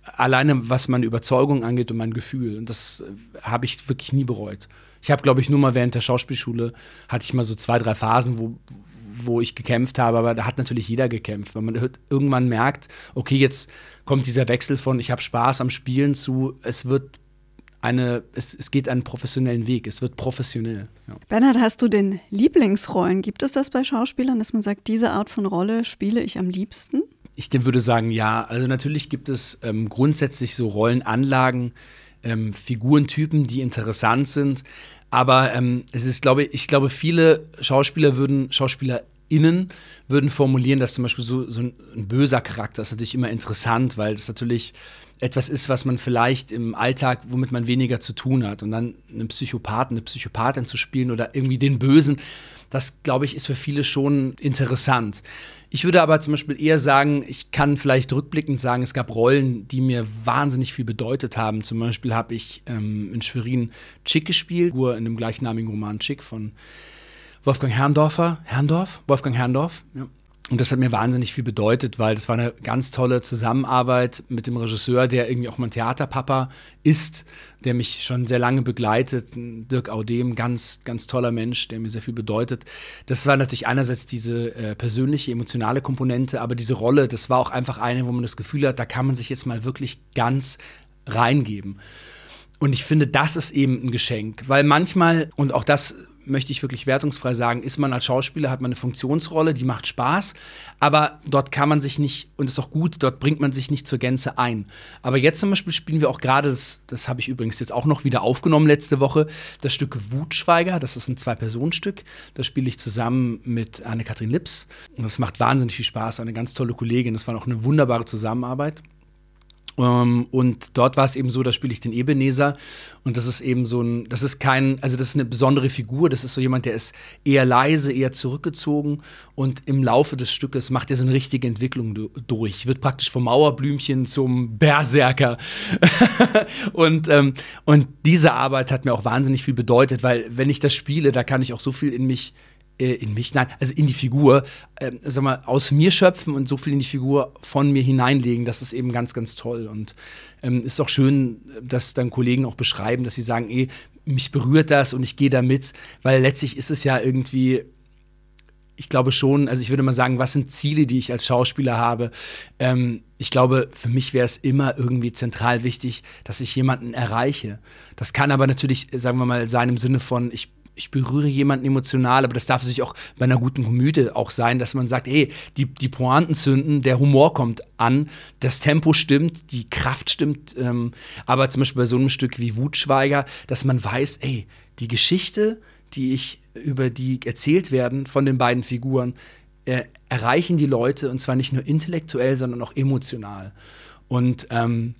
alleine, was meine Überzeugung angeht und mein Gefühl, und das habe ich wirklich nie bereut. Ich habe, glaube ich, nur mal während der Schauspielschule, hatte ich mal so zwei, drei Phasen, wo, wo ich gekämpft habe. Aber da hat natürlich jeder gekämpft, weil man irgendwann merkt, okay, jetzt kommt dieser Wechsel von ich habe Spaß am Spielen zu, es wird eine, es, es geht einen professionellen Weg, es wird professionell. Ja. Bernhard, hast du denn Lieblingsrollen? Gibt es das bei Schauspielern, dass man sagt, diese Art von Rolle spiele ich am liebsten? Ich würde sagen, ja. Also natürlich gibt es ähm, grundsätzlich so Rollenanlagen, ähm, Figurentypen, die interessant sind. Aber ähm, es ist, glaube ich, ich glaube, viele Schauspieler würden, SchauspielerInnen würden formulieren, dass zum Beispiel so, so ein, ein böser Charakter ist natürlich immer interessant, weil das natürlich etwas ist, was man vielleicht im Alltag, womit man weniger zu tun hat. Und dann einen Psychopathen, eine Psychopathin zu spielen oder irgendwie den Bösen, das, glaube ich, ist für viele schon interessant. Ich würde aber zum Beispiel eher sagen, ich kann vielleicht rückblickend sagen, es gab Rollen, die mir wahnsinnig viel bedeutet haben. Zum Beispiel habe ich ähm, in Schwerin Tschick gespielt, in dem gleichnamigen Roman Tschick von Wolfgang Herrndorfer, Herrndorf? Wolfgang Herrndorf, ja. Und das hat mir wahnsinnig viel bedeutet, weil das war eine ganz tolle Zusammenarbeit mit dem Regisseur, der irgendwie auch mein Theaterpapa ist, der mich schon sehr lange begleitet, Dirk Audem, ganz, ganz toller Mensch, der mir sehr viel bedeutet. Das war natürlich einerseits diese äh, persönliche, emotionale Komponente, aber diese Rolle, das war auch einfach eine, wo man das Gefühl hat, da kann man sich jetzt mal wirklich ganz reingeben. Und ich finde, das ist eben ein Geschenk, weil manchmal, und auch das möchte ich wirklich wertungsfrei sagen, ist man als Schauspieler, hat man eine Funktionsrolle, die macht Spaß, aber dort kann man sich nicht, und ist auch gut, dort bringt man sich nicht zur Gänze ein. Aber jetzt zum Beispiel spielen wir auch gerade, das, das habe ich übrigens jetzt auch noch wieder aufgenommen letzte Woche, das Stück Wutschweiger, das ist ein Zwei-Personen-Stück, das spiele ich zusammen mit Anne-Kathrin Lips und das macht wahnsinnig viel Spaß, eine ganz tolle Kollegin, das war noch eine wunderbare Zusammenarbeit. Um, und dort war es eben so, da spiele ich den Ebenezer und das ist eben so ein, das ist kein, also das ist eine besondere Figur, das ist so jemand, der ist eher leise, eher zurückgezogen und im Laufe des Stückes macht er so eine richtige Entwicklung do- durch, wird praktisch vom Mauerblümchen zum Berserker und, ähm, und diese Arbeit hat mir auch wahnsinnig viel bedeutet, weil wenn ich das spiele, da kann ich auch so viel in mich in mich, nein, also in die Figur, äh, sag mal, aus mir schöpfen und so viel in die Figur von mir hineinlegen, das ist eben ganz, ganz toll. Und ähm, ist auch schön, dass dann Kollegen auch beschreiben, dass sie sagen, ey, mich berührt das und ich gehe da mit, weil letztlich ist es ja irgendwie, ich glaube schon, also ich würde mal sagen, was sind Ziele, die ich als Schauspieler habe? Ähm, ich glaube, für mich wäre es immer irgendwie zentral wichtig, dass ich jemanden erreiche. Das kann aber natürlich, sagen wir mal, sein im Sinne von, ich Ich berühre jemanden emotional, aber das darf natürlich auch bei einer guten Komödie auch sein, dass man sagt, hey, die, die Pointen zünden, der Humor kommt an, das Tempo stimmt, die Kraft stimmt. Ähm, aber zum Beispiel bei so einem Stück wie Wutschweiger, dass man weiß, ey, die Geschichte, die ich über die erzählt werden von den beiden Figuren, äh, erreichen die Leute und zwar nicht nur intellektuell, sondern auch emotional. Und ähm,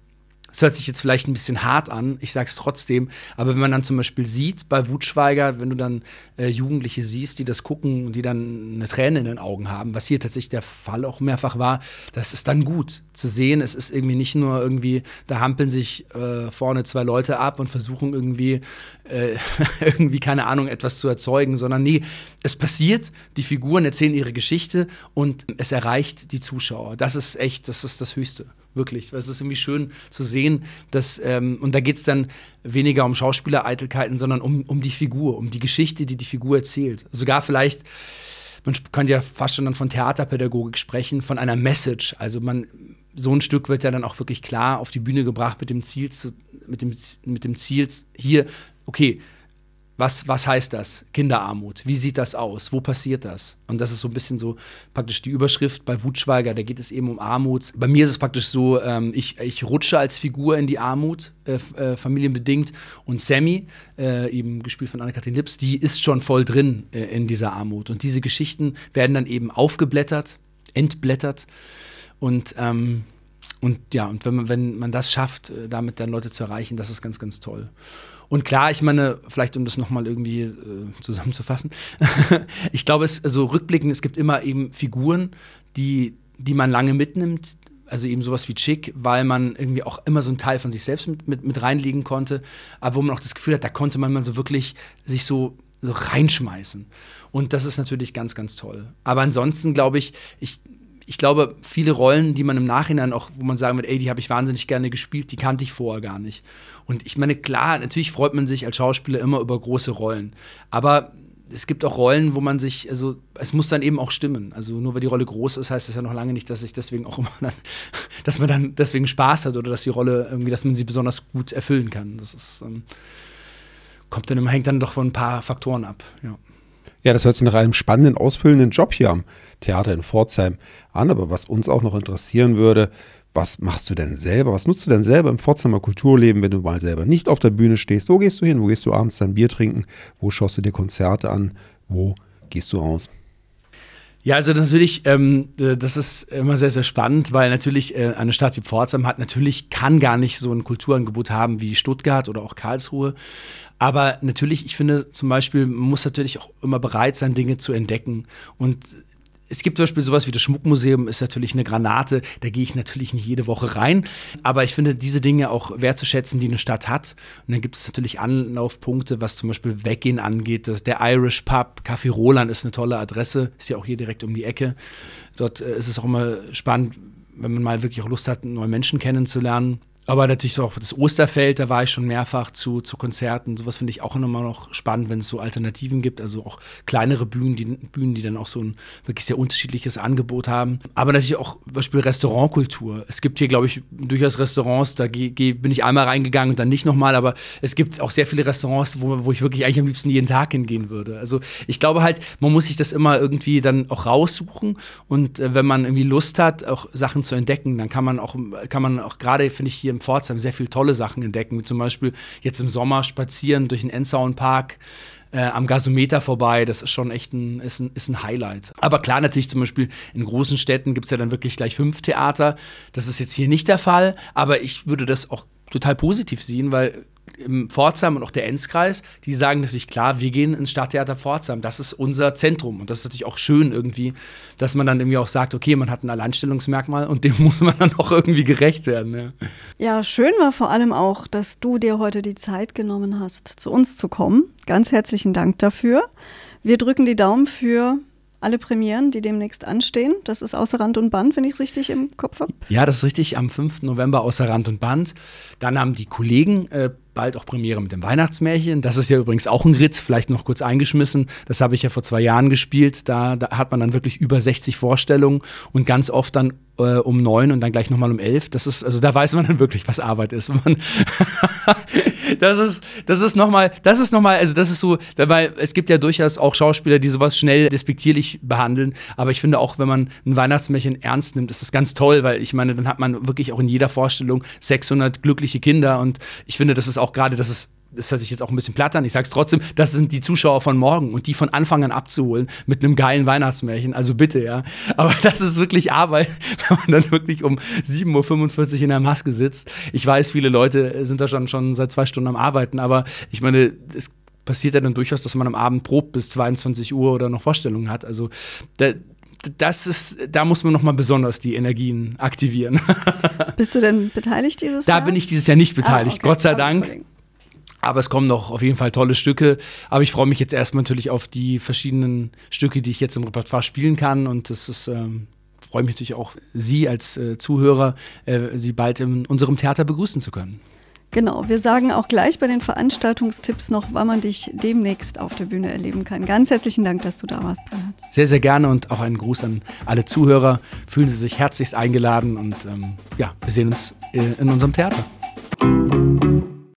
das hört sich jetzt vielleicht ein bisschen hart an, ich sag's trotzdem, aber wenn man dann zum Beispiel sieht, bei Wutschweiger, wenn du dann äh, Jugendliche siehst, die das gucken und die dann eine Träne in den Augen haben, was hier tatsächlich der Fall auch mehrfach war, das ist dann gut zu sehen. Es ist irgendwie nicht nur irgendwie, da hampeln sich äh, vorne zwei Leute ab und versuchen irgendwie, äh, irgendwie, keine Ahnung, etwas zu erzeugen, sondern nee, es passiert, die Figuren erzählen ihre Geschichte und es erreicht die Zuschauer. Das ist echt, das ist das Höchste. Wirklich, weil es ist irgendwie schön zu sehen, dass, ähm, und da geht es dann weniger um Schauspielereitelkeiten, sondern um, um die Figur, um die Geschichte, die die Figur erzählt. Sogar vielleicht, man könnte ja fast schon dann von Theaterpädagogik sprechen, von einer Message. Also man, so ein Stück wird ja dann auch wirklich klar auf die Bühne gebracht mit dem Ziel, zu, mit dem, mit dem Ziel hier, okay, Was, was heißt das? Kinderarmut. Wie sieht das aus? Wo passiert das? Und das ist so ein bisschen so praktisch die Überschrift bei Wutschweiger, da geht es eben um Armut. Bei mir ist es praktisch so, ähm, ich, ich rutsche als Figur in die Armut, äh, äh, familienbedingt. Und Sammy, äh, eben gespielt von Anne-Kathrin Lips, die ist schon voll drin äh, in dieser Armut. Und diese Geschichten werden dann eben aufgeblättert, entblättert. Und, ähm, und ja, und wenn man, wenn man das schafft, damit dann Leute zu erreichen, das ist ganz, ganz toll. Und klar, ich meine, vielleicht um das nochmal irgendwie äh, zusammenzufassen, ich glaube, es, also rückblickend, es gibt immer eben Figuren, die, die man lange mitnimmt, also eben sowas wie Tschick, weil man irgendwie auch immer so einen Teil von sich selbst mit, mit, mit reinlegen konnte, aber wo man auch das Gefühl hat, da konnte man mal so wirklich sich so, so reinschmeißen. Und das ist natürlich ganz, ganz toll. Aber ansonsten glaube ich, ich Ich glaube, viele Rollen, die man im Nachhinein auch, wo man sagen wird, ey, die habe ich wahnsinnig gerne gespielt, die kannte ich vorher gar nicht. Und ich meine, klar, natürlich freut man sich als Schauspieler immer über große Rollen. Aber es gibt auch Rollen, wo man sich, also es muss dann eben auch stimmen. Also nur weil die Rolle groß ist, heißt das ja noch lange nicht, dass ich deswegen auch immer dann, dass man dann deswegen Spaß hat oder dass die Rolle irgendwie, dass man sie besonders gut erfüllen kann. Das ist, ähm, kommt dann immer, hängt dann doch von ein paar Faktoren ab, ja. Ja, das hört sich nach einem spannenden, ausfüllenden Job hier am Theater in Pforzheim an. Aber was uns auch noch interessieren würde, was machst du denn selber? Was nutzt du denn selber im Pforzheimer Kulturleben, wenn du mal selber nicht auf der Bühne stehst? Wo gehst du hin? Wo gehst du abends dein Bier trinken? Wo schaust du dir Konzerte an? Wo gehst du aus? Ja, also natürlich, ähm, das ist immer sehr, sehr spannend, weil natürlich äh, eine Stadt wie Pforzheim hat natürlich, kann gar nicht so ein Kulturangebot haben wie Stuttgart oder auch Karlsruhe. Aber natürlich, ich finde zum Beispiel, man muss natürlich auch immer bereit sein, Dinge zu entdecken. Und es gibt zum Beispiel sowas wie das Schmuckmuseum, ist natürlich eine Granate, da gehe ich natürlich nicht jede Woche rein, aber ich finde diese Dinge auch wertzuschätzen, die eine Stadt hat. Und dann gibt es natürlich Anlaufpunkte, was zum Beispiel Weggehen angeht, das, der Irish Pub, Café Roland ist eine tolle Adresse, ist ja auch hier direkt um die Ecke. Dort äh, ist es auch immer spannend, wenn man mal wirklich auch Lust hat, neue Menschen kennenzulernen. Aber natürlich auch das Osterfeld, da war ich schon mehrfach zu, zu Konzerten. Sowas finde ich auch immer noch spannend, wenn es so Alternativen gibt. Also auch kleinere Bühnen, die, Bühnen, die dann auch so ein wirklich sehr unterschiedliches Angebot haben. Aber natürlich auch zum Beispiel Restaurantkultur. Es gibt hier, glaube ich, durchaus Restaurants, da geh, geh, bin ich einmal reingegangen und dann nicht nochmal. Aber es gibt auch sehr viele Restaurants, wo, wo ich wirklich eigentlich am liebsten jeden Tag hingehen würde. Also ich glaube halt, man muss sich das immer irgendwie dann auch raussuchen. Und äh, wenn man irgendwie Lust hat, auch Sachen zu entdecken, dann kann man auch, kann man auch gerade, finde ich, hier in Pforzheim sehr viele tolle Sachen entdecken, wie zum Beispiel jetzt im Sommer spazieren durch den Enzauenpark äh, am Gasometer vorbei, das ist schon echt ein, ist ein, ist ein Highlight. Aber klar, natürlich zum Beispiel in großen Städten gibt es ja dann wirklich gleich fünf Theater, das ist jetzt hier nicht der Fall, aber ich würde das auch total positiv sehen, weil im Pforzheim und auch der Enzkreis, die sagen natürlich, klar, wir gehen ins Stadttheater Pforzheim, das ist unser Zentrum und das ist natürlich auch schön irgendwie, dass man dann irgendwie auch sagt, okay, man hat ein Alleinstellungsmerkmal und dem muss man dann auch irgendwie gerecht werden. Ja, ja, schön war vor allem auch, dass du dir heute die Zeit genommen hast, zu uns zu kommen. Ganz herzlichen Dank dafür. Wir drücken die Daumen für alle Premieren, die demnächst anstehen. Das ist Außer Rand und Band, wenn ich es richtig im Kopf habe. Ja, das ist richtig, am fünften November Außer Rand und Band. Dann haben die Kollegen äh, bald auch Premiere mit dem Weihnachtsmärchen. Das ist ja übrigens auch ein Ritt, vielleicht noch kurz eingeschmissen. Das habe ich ja vor zwei Jahren gespielt. Da, da hat man dann wirklich über sechzig Vorstellungen und ganz oft dann äh, um neun und dann gleich nochmal um elf. Das ist, also da weiß man dann wirklich, was Arbeit ist. Man das ist, das ist nochmal, das ist nochmal, also das ist so, weil es gibt ja durchaus auch Schauspieler, die sowas schnell despektierlich behandeln. Aber ich finde auch, wenn man ein Weihnachtsmärchen ernst nimmt, ist das ganz toll, weil ich meine, dann hat man wirklich auch in jeder Vorstellung sechshundert glückliche Kinder und ich finde, das ist auch gerade, das ist, das hört sich jetzt auch ein bisschen platt an, ich sag's trotzdem, das sind die Zuschauer von morgen und die von Anfang an abzuholen mit einem geilen Weihnachtsmärchen, also bitte, ja. Aber das ist wirklich Arbeit, wenn man dann wirklich um sieben Uhr fünfundvierzig in der Maske sitzt. Ich weiß, viele Leute sind da schon, schon seit zwei Stunden am Arbeiten, aber ich meine, es passiert ja dann durchaus, dass man am Abend probt bis zweiundzwanzig Uhr oder noch Vorstellungen hat, also da, das ist, da muss man nochmal besonders die Energien aktivieren. Bist du denn beteiligt dieses Jahr? Da bin ich dieses Jahr nicht beteiligt, ah, okay. Gott sei Dank. Aber es kommen noch auf jeden Fall tolle Stücke. Aber ich freue mich jetzt erstmal natürlich auf die verschiedenen Stücke, die ich jetzt im Repertoire spielen kann. Und das ist, ähm, freue mich natürlich auch, Sie als äh, Zuhörer, äh, Sie bald in unserem Theater begrüßen zu können. Genau, wir sagen auch gleich bei den Veranstaltungstipps noch, wann man dich demnächst auf der Bühne erleben kann. Ganz herzlichen Dank, dass du da warst, Bernhard. Sehr, sehr gerne und auch einen Gruß an alle Zuhörer. Fühlen Sie sich herzlichst eingeladen und ähm, ja, wir sehen uns äh, in unserem Theater.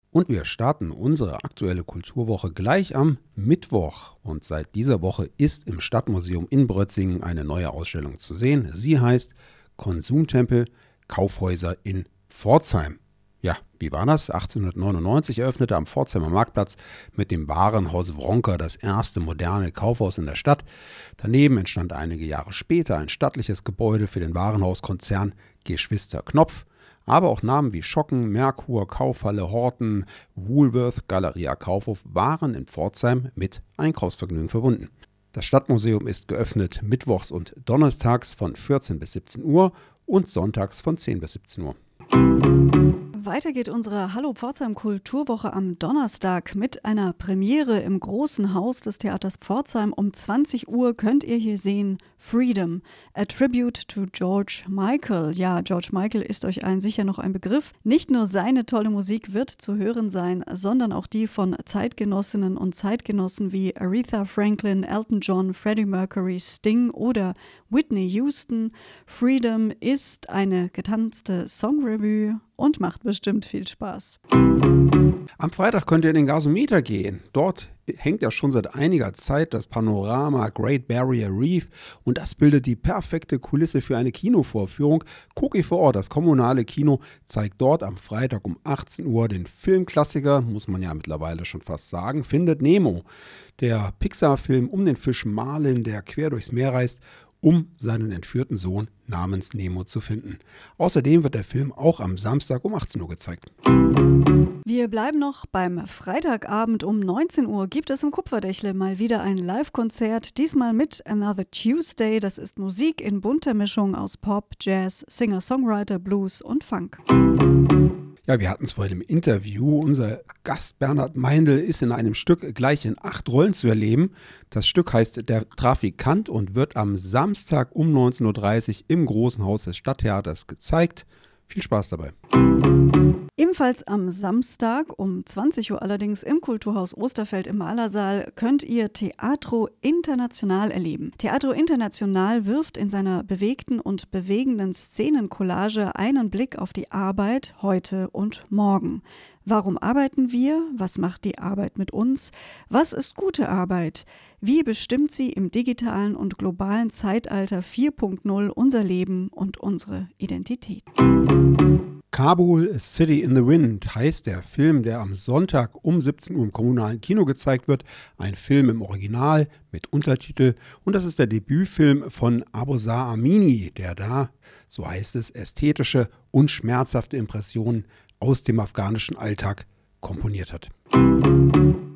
Und wir starten unsere aktuelle Kulturwoche gleich am Mittwoch. Und seit dieser Woche ist im Stadtmuseum in Brötzingen eine neue Ausstellung zu sehen. Sie heißt Konsumtempel Kaufhäuser in Pforzheim. Ja, wie war das? achtzehnhundertneunundneunzig eröffnete am Pforzheimer Marktplatz mit dem Warenhaus Wronker das erste moderne Kaufhaus in der Stadt. Daneben entstand einige Jahre später ein stattliches Gebäude für den Warenhauskonzern Geschwister Knopf. Aber auch Namen wie Schocken, Merkur, Kaufhalle, Horten, Woolworth, Galeria Kaufhof waren in Pforzheim mit Einkaufsvergnügen verbunden. Das Stadtmuseum ist geöffnet mittwochs und donnerstags von vierzehn bis siebzehn Uhr und sonntags von zehn bis siebzehn Uhr. Weiter geht unsere Hallo Pforzheim Kulturwoche am Donnerstag mit einer Premiere im großen Haus des Theaters Pforzheim. Um zwanzig Uhr könnt ihr hier sehen Freedom, a tribute to George Michael. Ja, George Michael ist euch allen sicher noch ein Begriff. Nicht nur seine tolle Musik wird zu hören sein, sondern auch die von Zeitgenossinnen und Zeitgenossen wie Aretha Franklin, Elton John, Freddie Mercury, Sting oder Whitney Houston. Freedom ist eine getanzte Songrevue und macht bestimmt viel Spaß. Am Freitag könnt ihr in den Gasometer gehen. Dort hängt ja schon seit einiger Zeit das Panorama Great Barrier Reef und das bildet die perfekte Kulisse für eine Kinovorführung. Cookie vor Ort, das kommunale Kino, zeigt dort am Freitag um achtzehn Uhr den Filmklassiker, muss man ja mittlerweile schon fast sagen, Findet Nemo. Der Pixar-Film um den Fisch Marlin, der quer durchs Meer reist, um seinen entführten Sohn namens Nemo zu finden. Außerdem wird der Film auch am Samstag um achtzehn Uhr gezeigt. Wir bleiben noch beim Freitagabend um neunzehn Uhr gibt es im Kupferdächle mal wieder ein Live-Konzert, diesmal mit Another Tuesday. Das ist Musik in bunter Mischung aus Pop, Jazz, Singer-Songwriter, Blues und Funk. Ja, wir hatten es vorhin im Interview. Unser Gast Bernhard Meindl ist in einem Stück gleich in acht Rollen zu erleben. Das Stück heißt Der Trafikant und wird am Samstag um neunzehn Uhr dreißig im Großen Haus des Stadttheaters gezeigt. Viel Spaß dabei. Ebenfalls am Samstag um zwanzig Uhr allerdings im Kulturhaus Osterfeld im Malersaal könnt ihr Teatro International erleben. Teatro International wirft in seiner bewegten und bewegenden Szenencollage einen Blick auf die Arbeit heute und morgen. Warum arbeiten wir? Was macht die Arbeit mit uns? Was ist gute Arbeit? Wie bestimmt sie im digitalen und globalen Zeitalter vier Punkt null unser Leben und unsere Identität? Kabul, A City in the Wind heißt der Film, der am Sonntag um siebzehn Uhr im kommunalen Kino gezeigt wird. Ein Film im Original mit Untertitel und das ist der Debütfilm von Abosar Amini, der da, so heißt es, ästhetische und schmerzhafte Impressionen aus dem afghanischen Alltag komponiert hat.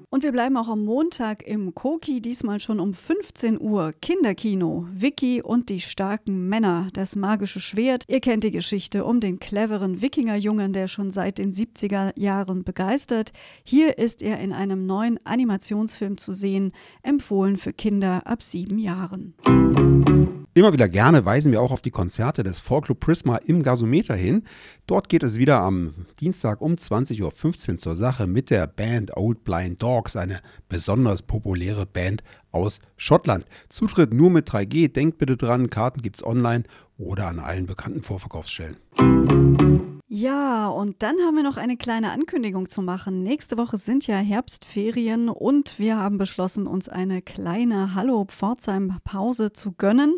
Und wir bleiben auch am Montag im Koki, diesmal schon um fünfzehn Uhr. Kinderkino, Vicky und die starken Männer, das magische Schwert. Ihr kennt die Geschichte um den cleveren Wikingerjungen, der schon seit den siebziger Jahren begeistert. Hier ist er in einem neuen Animationsfilm zu sehen, empfohlen für Kinder ab sieben Jahren. Immer wieder gerne weisen wir auch auf die Konzerte des Folkclub Prisma im Gasometer hin. Dort geht es wieder am Dienstag um zwanzig Uhr fünfzehn zur Sache mit der Band Old Blind Dogs, eine besonders populäre Band aus Schottland. Zutritt nur mit drei G, denkt bitte dran, Karten gibt's online oder an allen bekannten Vorverkaufsstellen. Ja, und dann haben wir noch eine kleine Ankündigung zu machen. Nächste Woche sind ja Herbstferien und wir haben beschlossen, uns eine kleine Hallo Pforzheim-Pause zu gönnen,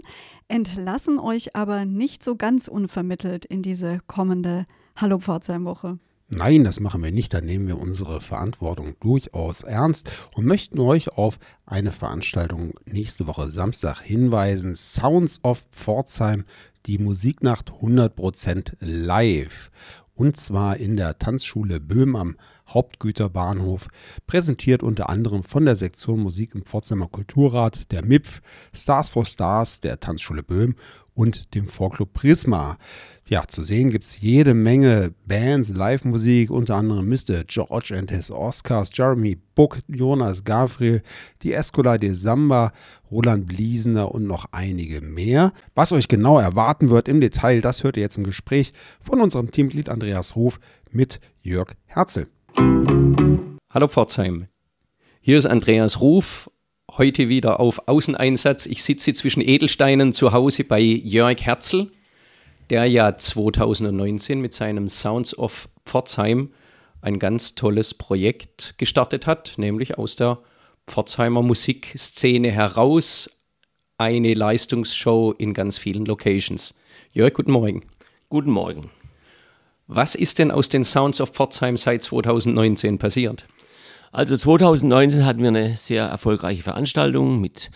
entlassen euch aber nicht so ganz unvermittelt in diese kommende Hallo Pforzheim-Woche. Nein, das machen wir nicht. Da nehmen wir unsere Verantwortung durchaus ernst und möchten euch auf eine Veranstaltung nächste Woche Samstag hinweisen. Sounds of Pforzheim, die Musiknacht hundert Prozent live. Und zwar in der Tanzschule Böhm am Hauptgüterbahnhof, präsentiert unter anderem von der Sektion Musik im Pforzheimer Kulturrat, der M I P F, Stars for Stars, der Tanzschule Böhm und dem Folkclub Prisma. Ja, zu sehen gibt es jede Menge Bands, Live-Musik, unter anderem Mister George and his Oscars, Jeremy Buck, Jonas Gavriel, die Escola de Samba, Roland Bliesener und noch einige mehr. Was euch genau erwarten wird im Detail, das hört ihr jetzt im Gespräch von unserem Teammitglied Andreas Ruf mit Jörg Herzl. Hallo Pforzheim, hier ist Andreas Ruf, heute wieder auf Außeneinsatz. Ich sitze zwischen Edelsteinen zu Hause bei Jörg Herzl, der ja zwanzig neunzehn mit seinem Sounds of Pforzheim ein ganz tolles Projekt gestartet hat, nämlich aus der Pforzheimer Musikszene heraus eine Leistungsshow in ganz vielen Locations. Jörg, guten Morgen. Guten Morgen. Was ist denn aus den Sounds of Pforzheim seit zwanzig neunzehn passiert? Also zwanzig neunzehn hatten wir eine sehr erfolgreiche Veranstaltung mit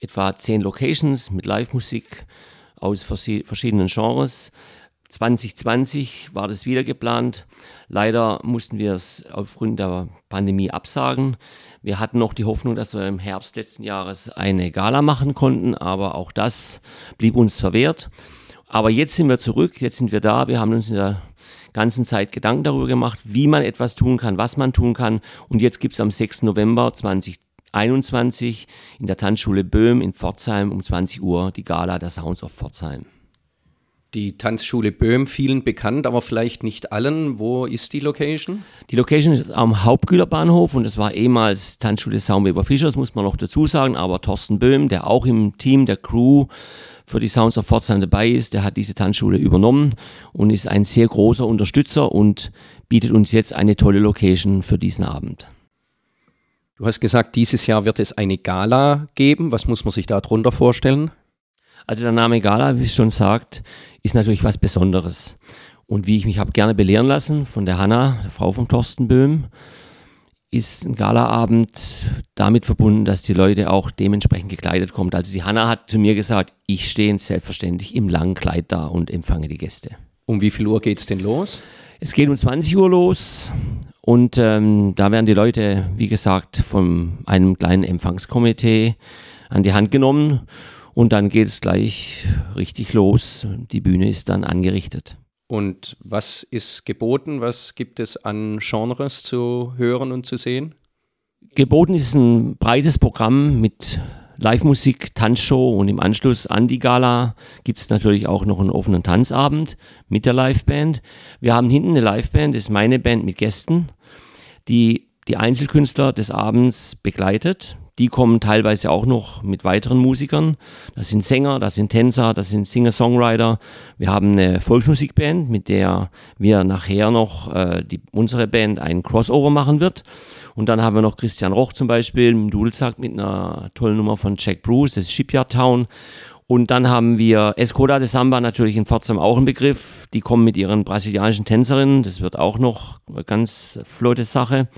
etwa zehn Locations, mit Live-Musik aus verschiedenen Genres. zwanzig zwanzig war das wieder geplant. Leider mussten wir es aufgrund der Pandemie absagen. Wir hatten noch die Hoffnung, dass wir im Herbst letzten Jahres eine Gala machen konnten, aber auch das blieb uns verwehrt. Aber jetzt sind wir zurück, jetzt sind wir da, wir haben uns in der ganzen Zeit Gedanken darüber gemacht, wie man etwas tun kann, was man tun kann. Und jetzt gibt es am sechsten November 2020 einundzwanzig in der Tanzschule Böhm in Pforzheim um zwanzig Uhr die Gala der Sounds of Pforzheim. Die Tanzschule Böhm, vielen bekannt, aber vielleicht nicht allen. Wo ist die Location? Die Location ist am Hauptgüterbahnhof und das war ehemals Tanzschule Saumweber Fischers, muss man noch dazu sagen. Aber Thorsten Böhm, der auch im Team der Crew für die Sounds of Pforzheim dabei ist, der hat diese Tanzschule übernommen und ist ein sehr großer Unterstützer und bietet uns jetzt eine tolle Location für diesen Abend. Du hast gesagt, dieses Jahr wird es eine Gala geben. Was muss man sich darunter vorstellen? Also der Name Gala, wie es schon sagt, ist natürlich was Besonderes. Und wie ich mich habe gerne belehren lassen von der Hanna, der Frau von Thorsten Böhm, ist ein Galaabend damit verbunden, dass die Leute auch dementsprechend gekleidet kommen. Also die Hanna hat zu mir gesagt, ich stehe selbstverständlich im langen Kleid da und empfange die Gäste. Um wie viel Uhr geht es denn los? Es geht um zwanzig Uhr los und ähm, da werden die Leute, wie gesagt, von einem kleinen Empfangskomitee an die Hand genommen. Und dann geht es gleich richtig los. Die Bühne ist dann angerichtet. Und was ist geboten? Was gibt es an Genres zu hören und zu sehen? Geboten ist ein breites Programm mit Live-Musik, Tanzshow und im Anschluss an die Gala gibt es natürlich auch noch einen offenen Tanzabend mit der Liveband. Wir haben hinten eine Liveband, das ist meine Band mit Gästen, die die Einzelkünstler des Abends begleitet. Die kommen teilweise auch noch mit weiteren Musikern. Das sind Sänger, das sind Tänzer, das sind Singer-Songwriter. Wir haben eine Volksmusikband, mit der wir nachher noch äh, die, unsere Band einen Crossover machen wird. Und dann haben wir noch Christian Roch zum Beispiel im Dudelsack mit einer tollen Nummer von Jack Bruce, das ist Shipyard Town. Und dann haben wir Escola de Samba, natürlich in Pforzheim auch ein Begriff. Die kommen mit ihren brasilianischen Tänzerinnen. Das wird auch noch eine ganz flotte Sache.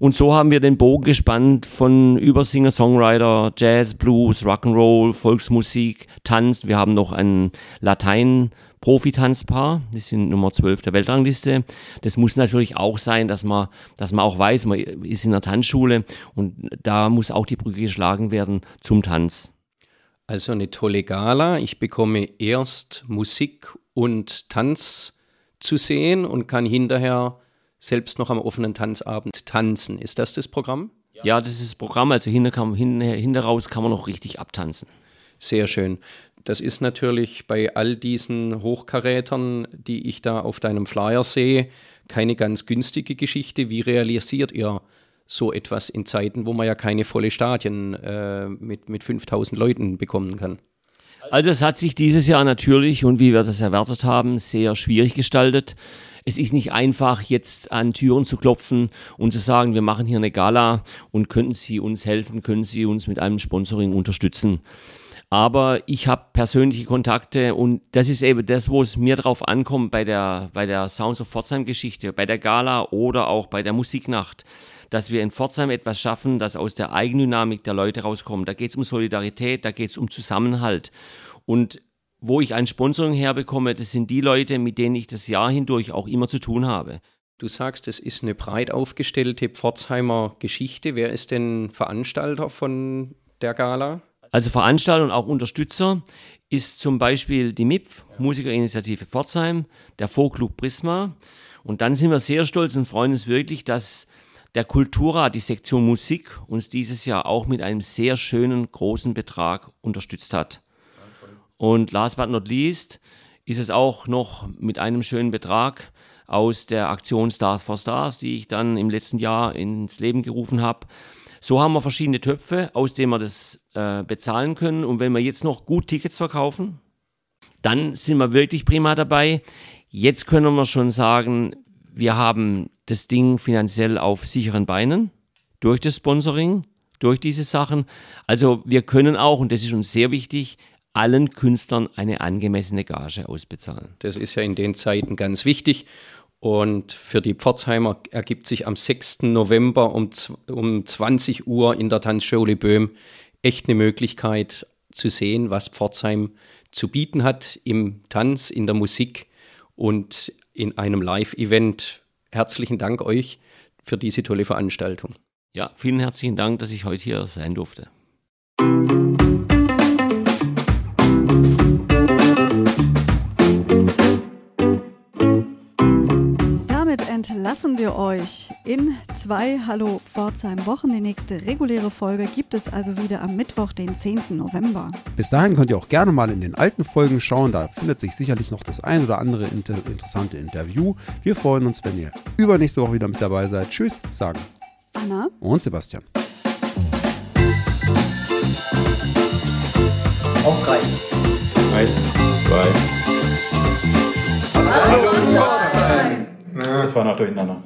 Und so haben wir den Bogen gespannt von über Singer-Songwriter, Jazz, Blues, Rock'n'Roll, Volksmusik, Tanz. Wir haben noch ein Latein-Profi-Tanzpaar, die sind Nummer zwölf der Weltrangliste. Das muss natürlich auch sein, dass man, dass man auch weiß, man ist in einer Tanzschule und da muss auch die Brücke geschlagen werden zum Tanz. Also eine tolle Gala. Ich bekomme erst Musik und Tanz zu sehen und kann hinterher selbst noch am offenen Tanzabend tanzen. Ist das das Programm? Ja, das ist das Programm. Also hinter, hinter, hinter raus kann man noch richtig abtanzen. Sehr schön. Das ist natürlich bei all diesen Hochkarätern, die ich da auf deinem Flyer sehe, keine ganz günstige Geschichte. Wie realisiert ihr so etwas in Zeiten, wo man ja keine volle Stadien äh, mit, mit fünftausend Leuten bekommen kann? Also es hat sich dieses Jahr natürlich und wie wir das erwartet haben, sehr schwierig gestaltet. Es ist nicht einfach, jetzt an Türen zu klopfen und zu sagen, wir machen hier eine Gala und könnten Sie uns helfen, können Sie uns mit einem Sponsoring unterstützen. Aber ich habe persönliche Kontakte und das ist eben das, wo es mir drauf ankommt bei der, bei der Sounds of Pforzheim-Geschichte, bei der Gala oder auch bei der Musiknacht, dass wir in Pforzheim etwas schaffen, das aus der Eigendynamik der Leute rauskommt. Da geht es um Solidarität, da geht es um Zusammenhalt. Und wo ich ein Sponsoring herbekomme, das sind die Leute, mit denen ich das Jahr hindurch auch immer zu tun habe. Du sagst, es ist eine breit aufgestellte Pforzheimer Geschichte. Wer ist denn Veranstalter von der Gala? Also Veranstalter und auch Unterstützer ist zum Beispiel die M I P F, Musikerinitiative Pforzheim, der Folkclub Prisma. Und dann sind wir sehr stolz und freuen uns wirklich, dass der Kulturrat, die Sektion Musik, uns dieses Jahr auch mit einem sehr schönen, großen Betrag unterstützt hat. Und last but not least ist es auch noch mit einem schönen Betrag aus der Aktion Stars for Stars, die ich dann im letzten Jahr ins Leben gerufen habe. So haben wir verschiedene Töpfe, aus denen wir das äh, bezahlen können. Und wenn wir jetzt noch gut Tickets verkaufen, dann sind wir wirklich prima dabei. Jetzt können wir schon sagen, wir haben das Ding finanziell auf sicheren Beinen durch das Sponsoring, durch diese Sachen. Also wir können auch, und das ist uns sehr wichtig, allen Künstlern eine angemessene Gage ausbezahlen. Das ist ja in den Zeiten ganz wichtig. Und für die Pforzheimer ergibt sich am sechsten November um, um zwanzig Uhr in der Tanzschule Böhm echt eine Möglichkeit zu sehen, was Pforzheim zu bieten hat im Tanz, in der Musik und in einem Live-Event. Herzlichen Dank euch für diese tolle Veranstaltung. Ja, vielen herzlichen Dank, dass ich heute hier sein durfte. entlassen wir euch in zwei Hallo Pforzheim Wochen. Die nächste reguläre Folge gibt es also wieder am Mittwoch, den zehnten November. Bis dahin könnt ihr auch gerne mal in den alten Folgen schauen. Da findet sich sicherlich noch das ein oder andere inter- interessante Interview. Wir freuen uns, wenn ihr übernächste Woche wieder mit dabei seid. Tschüss, sagen Anna und Sebastian. Auf drei. Eins, zwei. Hallo Pforzheim! Das war noch durcheinander.